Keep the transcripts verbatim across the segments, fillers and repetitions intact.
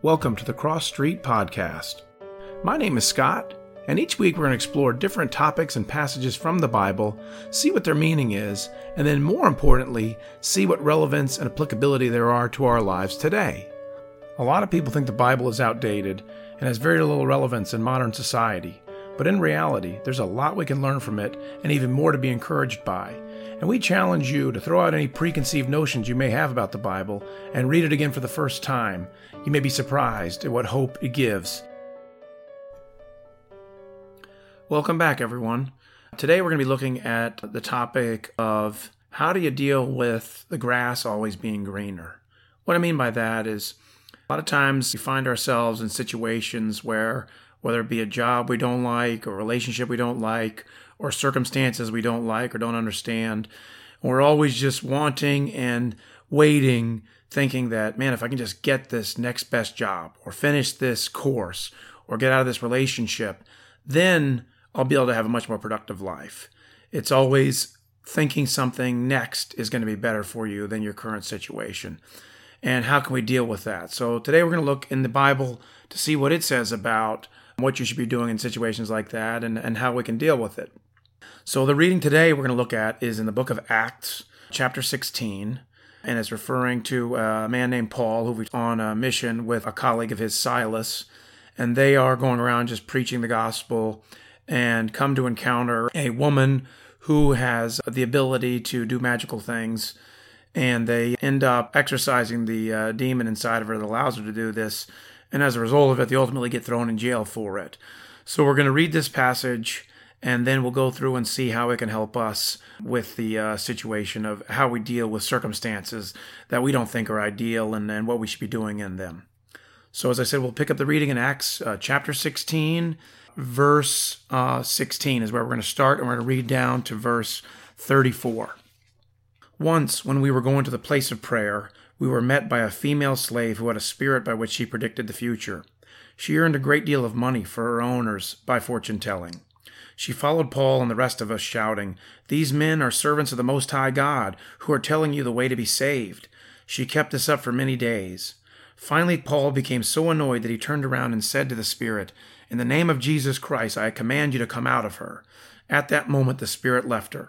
Welcome to the Cross Street Podcast. My name is Scott, and each week we're going to explore different topics and passages from the Bible, see what their meaning is, and then more importantly, see what relevance and applicability there are to our lives today. A lot of people think the Bible is outdated and has very little relevance in modern society, but in reality, there's a lot we can learn from it and even more to be encouraged by. And we challenge you to throw out any preconceived notions you may have about the Bible and read it again for the first time. You may be surprised at what hope it gives. Welcome back, everyone. Today we're going to be looking at the topic of how do you deal with the grass always being greener? What I mean by that is a lot of times we find ourselves in situations where, whether it be a job we don't like, or a relationship we don't like, or circumstances we don't like or don't understand. We're always just wanting and waiting, thinking that, man, if I can just get this next best job, or finish this course, or get out of this relationship, then I'll be able to have a much more productive life. It's always thinking something next is going to be better for you than your current situation. And how can we deal with that? So today we're going to look in the Bible to see what it says about what you should be doing in situations like that, and, and how we can deal with it. So the reading today we're going to look at is in the book of Acts, chapter sixteen, and it's referring to a man named Paul, who was on a mission with a colleague of his, Silas, and they are going around just preaching the gospel and come to encounter a woman who has the ability to do magical things, and they end up exorcising the uh, demon inside of her that allows her to do this. And as a result of it, they ultimately get thrown in jail for it. So we're going to read this passage, and then we'll go through and see how it can help us with the uh, situation of how we deal with circumstances that we don't think are ideal and, and what we should be doing in them. So as I said, we'll pick up the reading in Acts uh, chapter sixteen, verse uh, sixteen is where we're going to start, and we're going to read down to verse thirty-four. Once, when we were going to the place of prayer, we were met by a female slave who had a spirit by which she predicted the future. She earned a great deal of money for her owners by fortune-telling. She followed Paul and the rest of us, shouting, "These men are servants of the Most High God, who are telling you the way to be saved." She kept this up for many days. Finally, Paul became so annoyed that he turned around and said to the spirit, "In the name of Jesus Christ, I command you to come out of her." At that moment, the spirit left her.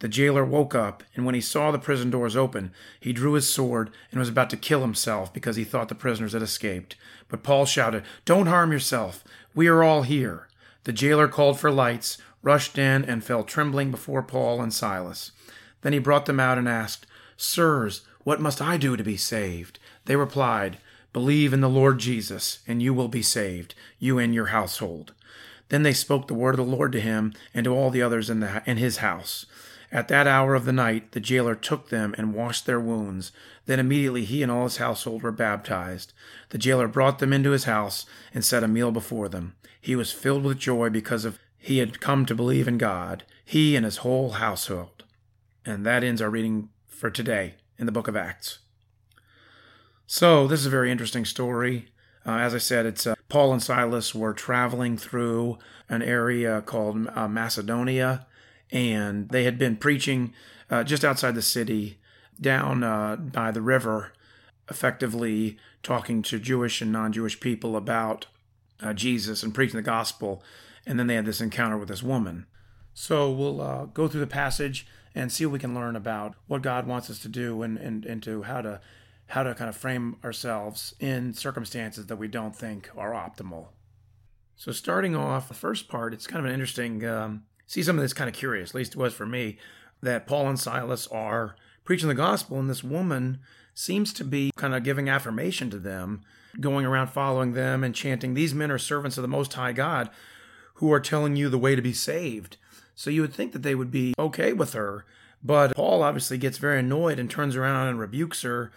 The jailer woke up, and when he saw the prison doors open, he drew his sword and was about to kill himself because he thought the prisoners had escaped. But Paul shouted, "Don't harm yourself. We are all here." The jailer called for lights, rushed in, and fell trembling before Paul and Silas. Then he brought them out and asked, "Sirs, what must I do to be saved?" They replied, "Believe in the Lord Jesus, and you will be saved, you and your household." Then they spoke the word of the Lord to him and to all the others in, the, in his house. At that hour of the night, the jailer took them and washed their wounds. Then immediately he and all his household were baptized. The jailer brought them into his house and set a meal before them. He was filled with joy because of he had come to believe in God, he and his whole household. And that ends our reading for today in the book of Acts. So this is a very interesting story. Uh, as I said, it's uh, Paul and Silas were traveling through an area called uh, Macedonia, and they had been preaching uh, just outside the city, down uh, by the river, effectively talking to Jewish and non-Jewish people about uh, Jesus and preaching the gospel, and then they had this encounter with this woman. So we'll uh, go through the passage and see what we can learn about what God wants us to do and, and, and to how to how to kind of frame ourselves in circumstances that we don't think are optimal. So starting off, the first part, it's kind of an interesting um, see something that's kind of curious, at least it was for me, that Paul and Silas are preaching the gospel, and this woman seems to be kind of giving affirmation to them, going around following them and chanting, "These men are servants of the Most High God who are telling you the way to be saved." So you would think that they would be okay with her, but Paul obviously gets very annoyed and turns around and rebukes her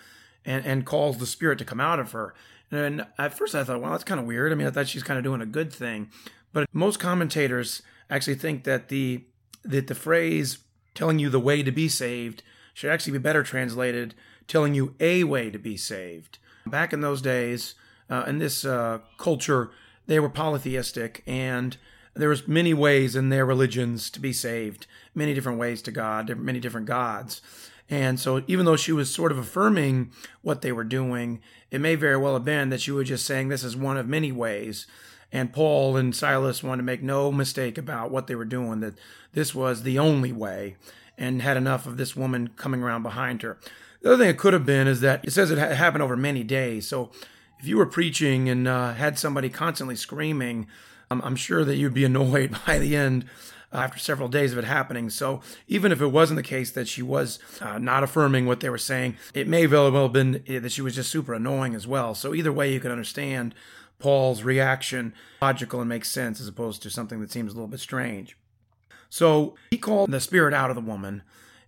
and, and calls the spirit to come out of her. And at first I thought, well, that's kind of weird. I mean, I thought she's kind of doing a good thing. But most commentators actually think that the that the phrase, telling you the way to be saved, should actually be better translated, telling you a way to be saved. Back in those days, uh, in this uh, culture, they were polytheistic, and there was many ways in their religions to be saved, many different ways to God, many different gods. And so even though she was sort of affirming what they were doing, it may very well have been that she was just saying this is one of many ways. And Paul and Silas wanted to make no mistake about what they were doing, that this was the only way, and had enough of this woman coming around behind her. The other thing it could have been is that it says it happened over many days. So if you were preaching and uh, had somebody constantly screaming, I'm sure that you'd be annoyed by the end uh, after several days of it happening. So even if it wasn't the case that she was uh, not affirming what they were saying, it may very well have been that she was just super annoying as well. So either way, you can understand Paul's reaction, logical and makes sense, as opposed to something that seems a little bit strange. So he called the spirit out of the woman,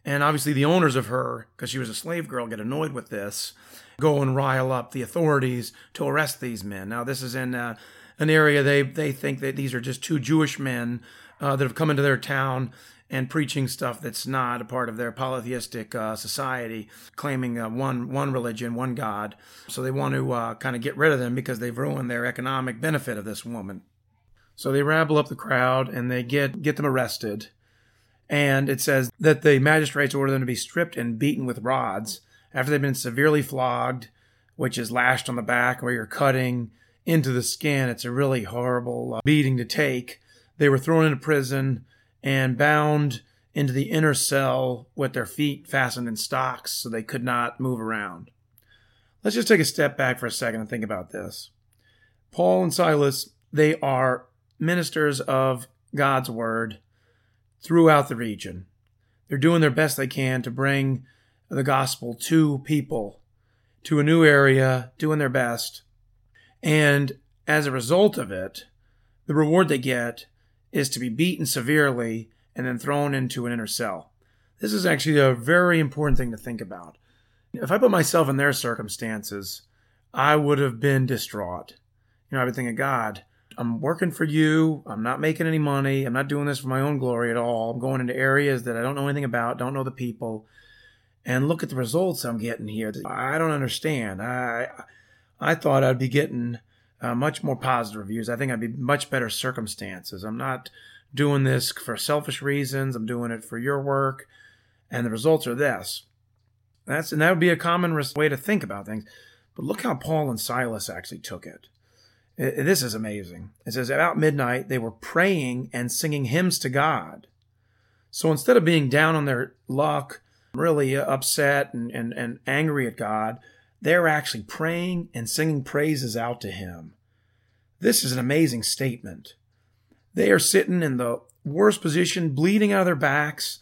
and obviously the owners of her, because she was a slave girl, get annoyed with this, go and rile up the authorities to arrest these men. Now this is in Uh, an area they, they think that these are just two Jewish men uh, that have come into their town and preaching stuff that's not a part of their polytheistic uh, society, claiming uh, one one religion, one God. So they want to uh, kind of get rid of them because they've ruined their economic benefit of this woman. So they rabble up the crowd and they get, get them arrested. And it says that the magistrates order them to be stripped and beaten with rods after they've been severely flogged, which is lashed on the back where you're cutting into the skin. It's a really horrible beating to take. They were thrown into prison and bound into the inner cell with their feet fastened in stocks so they could not move around. Let's just take a step back for a second and think about this. Paul and Silas, they are ministers of God's word throughout the region. They're doing their best they can to bring the gospel to people, to a new area, doing their best. And as a result of it, the reward they get is to be beaten severely and then thrown into an inner cell. This is actually a very important thing to think about. If I put myself in their circumstances, I would have been distraught. You know, I would think of God, I'm working for you. I'm not making any money. I'm not doing this for my own glory at all. I'm going into areas that I don't know anything about, don't know the people. And look at the results I'm getting here. I don't understand. I... I I thought I'd be getting uh, much more positive reviews. I think I'd be much better circumstances. I'm not doing this for selfish reasons. I'm doing it for your work. And the results are this. That's, and that would be a common way to think about things. But look how Paul and Silas actually took it. it, it this is amazing. It says, about midnight, they were praying and singing hymns to God. So instead of being down on their luck, really upset and, and, and angry at God, they're actually praying and singing praises out to him. This is an amazing statement. They are sitting in the worst position, bleeding out of their backs,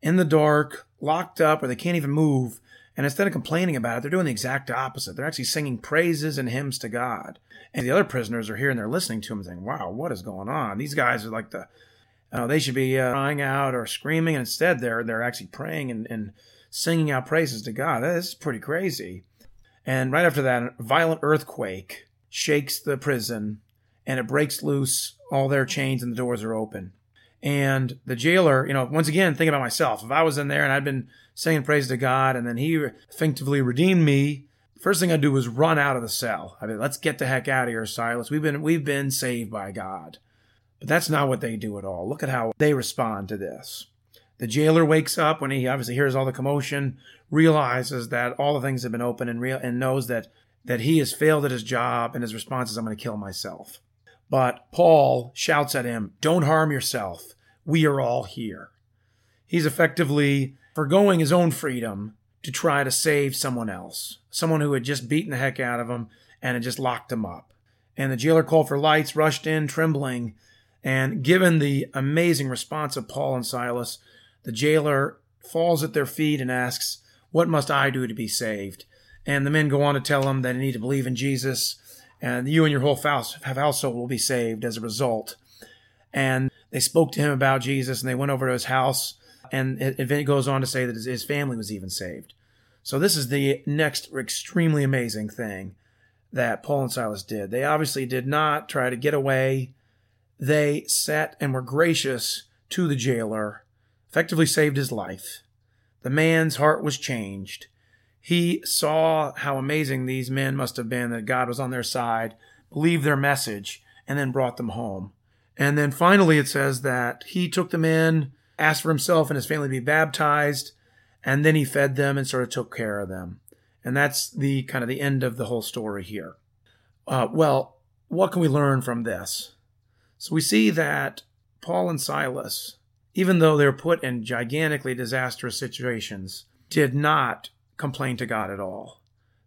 in the dark, locked up, or they can't even move. And instead of complaining about it, they're doing the exact opposite. They're actually singing praises and hymns to God. And the other prisoners are here and they're listening to him and saying, wow, what is going on? These guys are like the, uh, they should be uh, crying out or screaming. And instead, they're, they're actually praying and, and singing out praises to God. This is pretty crazy. And right after that, a violent earthquake shakes the prison, and it breaks loose. All their chains and the doors are open. And the jailer, you know, once again, thinking about myself. If I was in there and I'd been singing praise to God, and then he effectively redeemed me, the first thing I'd do was run out of the cell. I mean, let's get the heck out of here, Silas. We've been we've been saved by God. But that's not what they do at all. Look at how they respond to this. The jailer wakes up when he obviously hears all the commotion, realizes that all the things have been open, and real, and knows that, that he has failed at his job, and his response is, I'm going to kill myself. But Paul shouts at him, don't harm yourself. We are all here. He's effectively forgoing his own freedom to try to save someone else, someone who had just beaten the heck out of him and had just locked him up. And the jailer called for lights, rushed in, trembling, And given the amazing response of Paul and Silas, the jailer falls at their feet and asks, "What must I do to be saved?" And the men go on to tell him that they need to believe in Jesus, and you and your whole household will be saved as a result. And they spoke to him about Jesus, and they went over to his house, and it goes on to say that his family was even saved. So this is the next extremely amazing thing that Paul and Silas did. They obviously did not try to get away. They sat and were gracious to the jailer, effectively saved his life. The man's heart was changed. He saw how amazing these men must have been, that God was on their side, believed their message, and then brought them home. And then finally it says that he took them in, asked for himself and his family to be baptized, and then he fed them and sort of took care of them. And that's the kind of the end of the whole story here. Uh, well, what can we learn from this? So we see that Paul and Silas, even though they're put in gigantically disastrous situations, did not complain to God at all.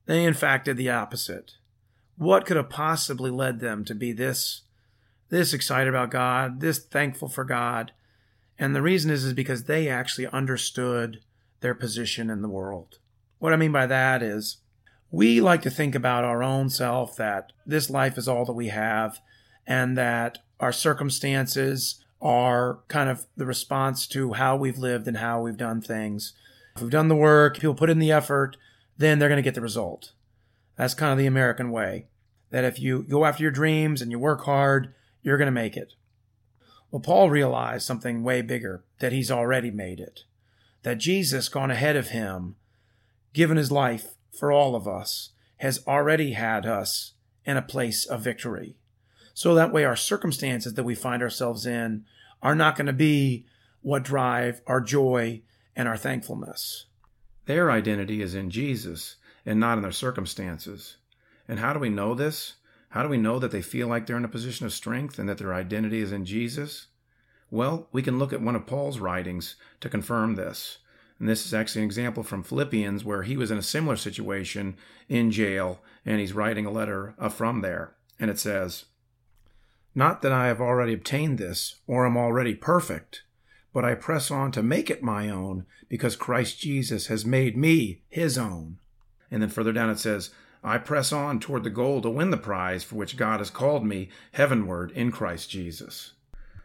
They, in fact, did the opposite. What could have possibly led them to be this, this excited about God, this thankful for God? And the reason is, is because they actually understood their position in the world. What I mean by that is, we like to think about our own self, that this life is all that we have, and that our circumstances are kind of the response to how we've lived and how we've done things. If we've done the work, if people put in the effort, then they're going to get the result. That's kind of the American way, that if you go after your dreams and you work hard, you're going to make it. Well, Paul realized something way bigger, that he's already made it, that Jesus, gone ahead of him, given his life for all of us, has already had us in a place of victory. So that way our circumstances that we find ourselves in are not going to be what drive our joy and our thankfulness. Their identity is in Jesus and not in their circumstances. And how do we know this? How do we know that they feel like they're in a position of strength and that their identity is in Jesus? Well, we can look at one of Paul's writings to confirm this. And this is actually an example from Philippians, where he was in a similar situation in jail, and he's writing a letter from there. And it says, "Not that I have already obtained this or am already perfect, but I press on to make it my own, because Christ Jesus has made me his own." And then further down it says, "I press on toward the goal to win the prize for which God has called me heavenward in Christ Jesus."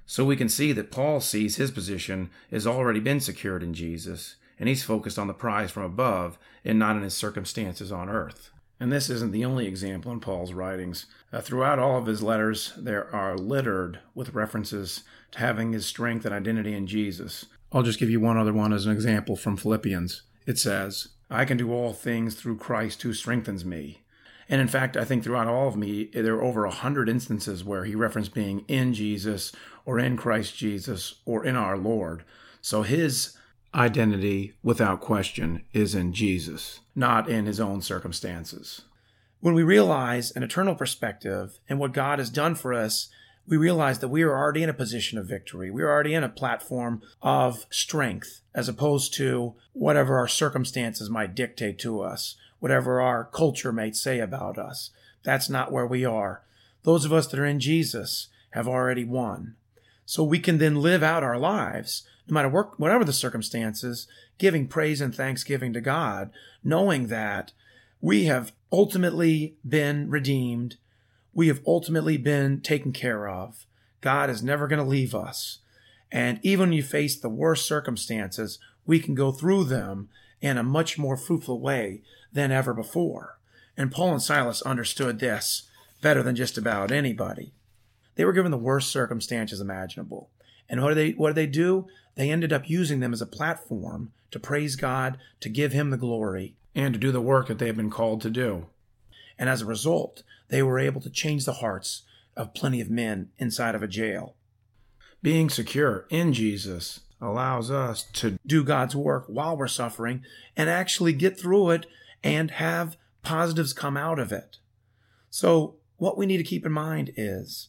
So we can see that Paul sees his position has already been secured in Jesus, and he's focused on the prize from above and not on his circumstances on earth. And this isn't the only example in Paul's writings. Uh, throughout all of his letters, there are littered with references to having his strength and identity in Jesus. I'll just give you one other one as an example from Philippians. It says, "I can do all things through Christ who strengthens me." And in fact, I think throughout all of me, there are over a hundred instances where he referenced being in Jesus or in Christ Jesus or in our Lord. So his identity, without question, is in Jesus, not in his own circumstances. When we realize an eternal perspective and what God has done for us, we realize that we are already in a position of victory. We are already in a platform of strength, as opposed to whatever our circumstances might dictate to us, whatever our culture may say about us. That's not where we are. Those of us that are in Jesus have already won. So we can then live out our lives, no matter what, whatever the circumstances, giving praise and thanksgiving to God, knowing that we have ultimately been redeemed. We have ultimately been taken care of. God is never going to leave us. And even when you face the worst circumstances, we can go through them in a much more fruitful way than ever before. And Paul and Silas understood this better than just about anybody. They were given the worst circumstances imaginable. And what did they, what did they do? They ended up using them as a platform to praise God, to give him the glory, and to do the work that they have been called to do. And as a result, they were able to change the hearts of plenty of men inside of a jail. Being secure in Jesus allows us to do God's work while we're suffering and actually get through it and have positives come out of it. So what we need to keep in mind is,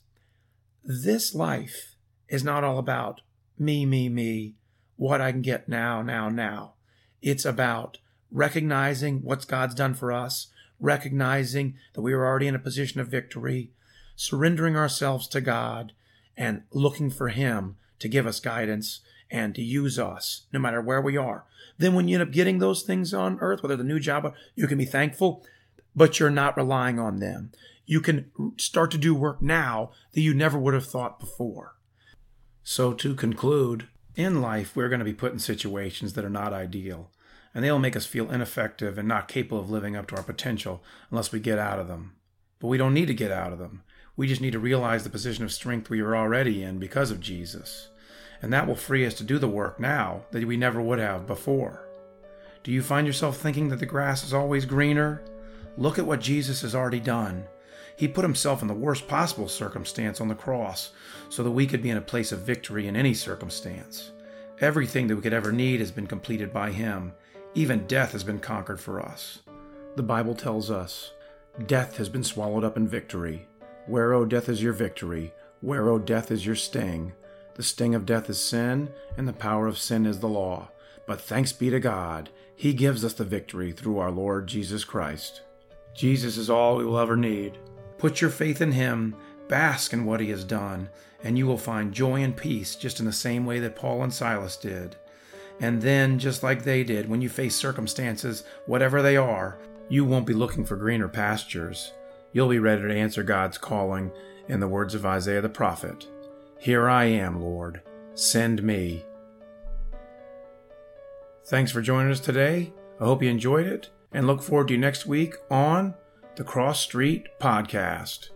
this life is not all about me, me, me, what I can get now, now, now. It's about recognizing what God's done for us, recognizing that we are already in a position of victory, surrendering ourselves to God, and looking for him to give us guidance and to use us no matter where we are. Then when you end up getting those things on earth, whether the new job, you can be thankful, but you're not relying on them. You can start to do work now that you never would have thought before. So to conclude, in life, we're going to be put in situations that are not ideal, and they'll make us feel ineffective and not capable of living up to our potential unless we get out of them. But we don't need to get out of them. We just need to realize the position of strength we are already in because of Jesus. And that will free us to do the work now that we never would have before. Do you find yourself thinking that the grass is always greener? Look at what Jesus has already done. He put himself in the worst possible circumstance on the cross so that we could be in a place of victory in any circumstance. Everything that we could ever need has been completed by him. Even death has been conquered for us. The Bible tells us, "Death has been swallowed up in victory. Where, O death, is your victory? Where, O death, is your sting? The sting of death is sin, and the power of sin is the law. But thanks be to God, he gives us the victory through our Lord Jesus Christ." Jesus is all we will ever need. Put your faith in him, bask in what he has done, and you will find joy and peace just in the same way that Paul and Silas did. And then, just like they did, when you face circumstances, whatever they are, you won't be looking for greener pastures. You'll be ready to answer God's calling in the words of Isaiah the prophet. "Here I am, Lord. Send me." Thanks for joining us today. I hope you enjoyed it, and look forward to you next week on the Cross Street Podcast.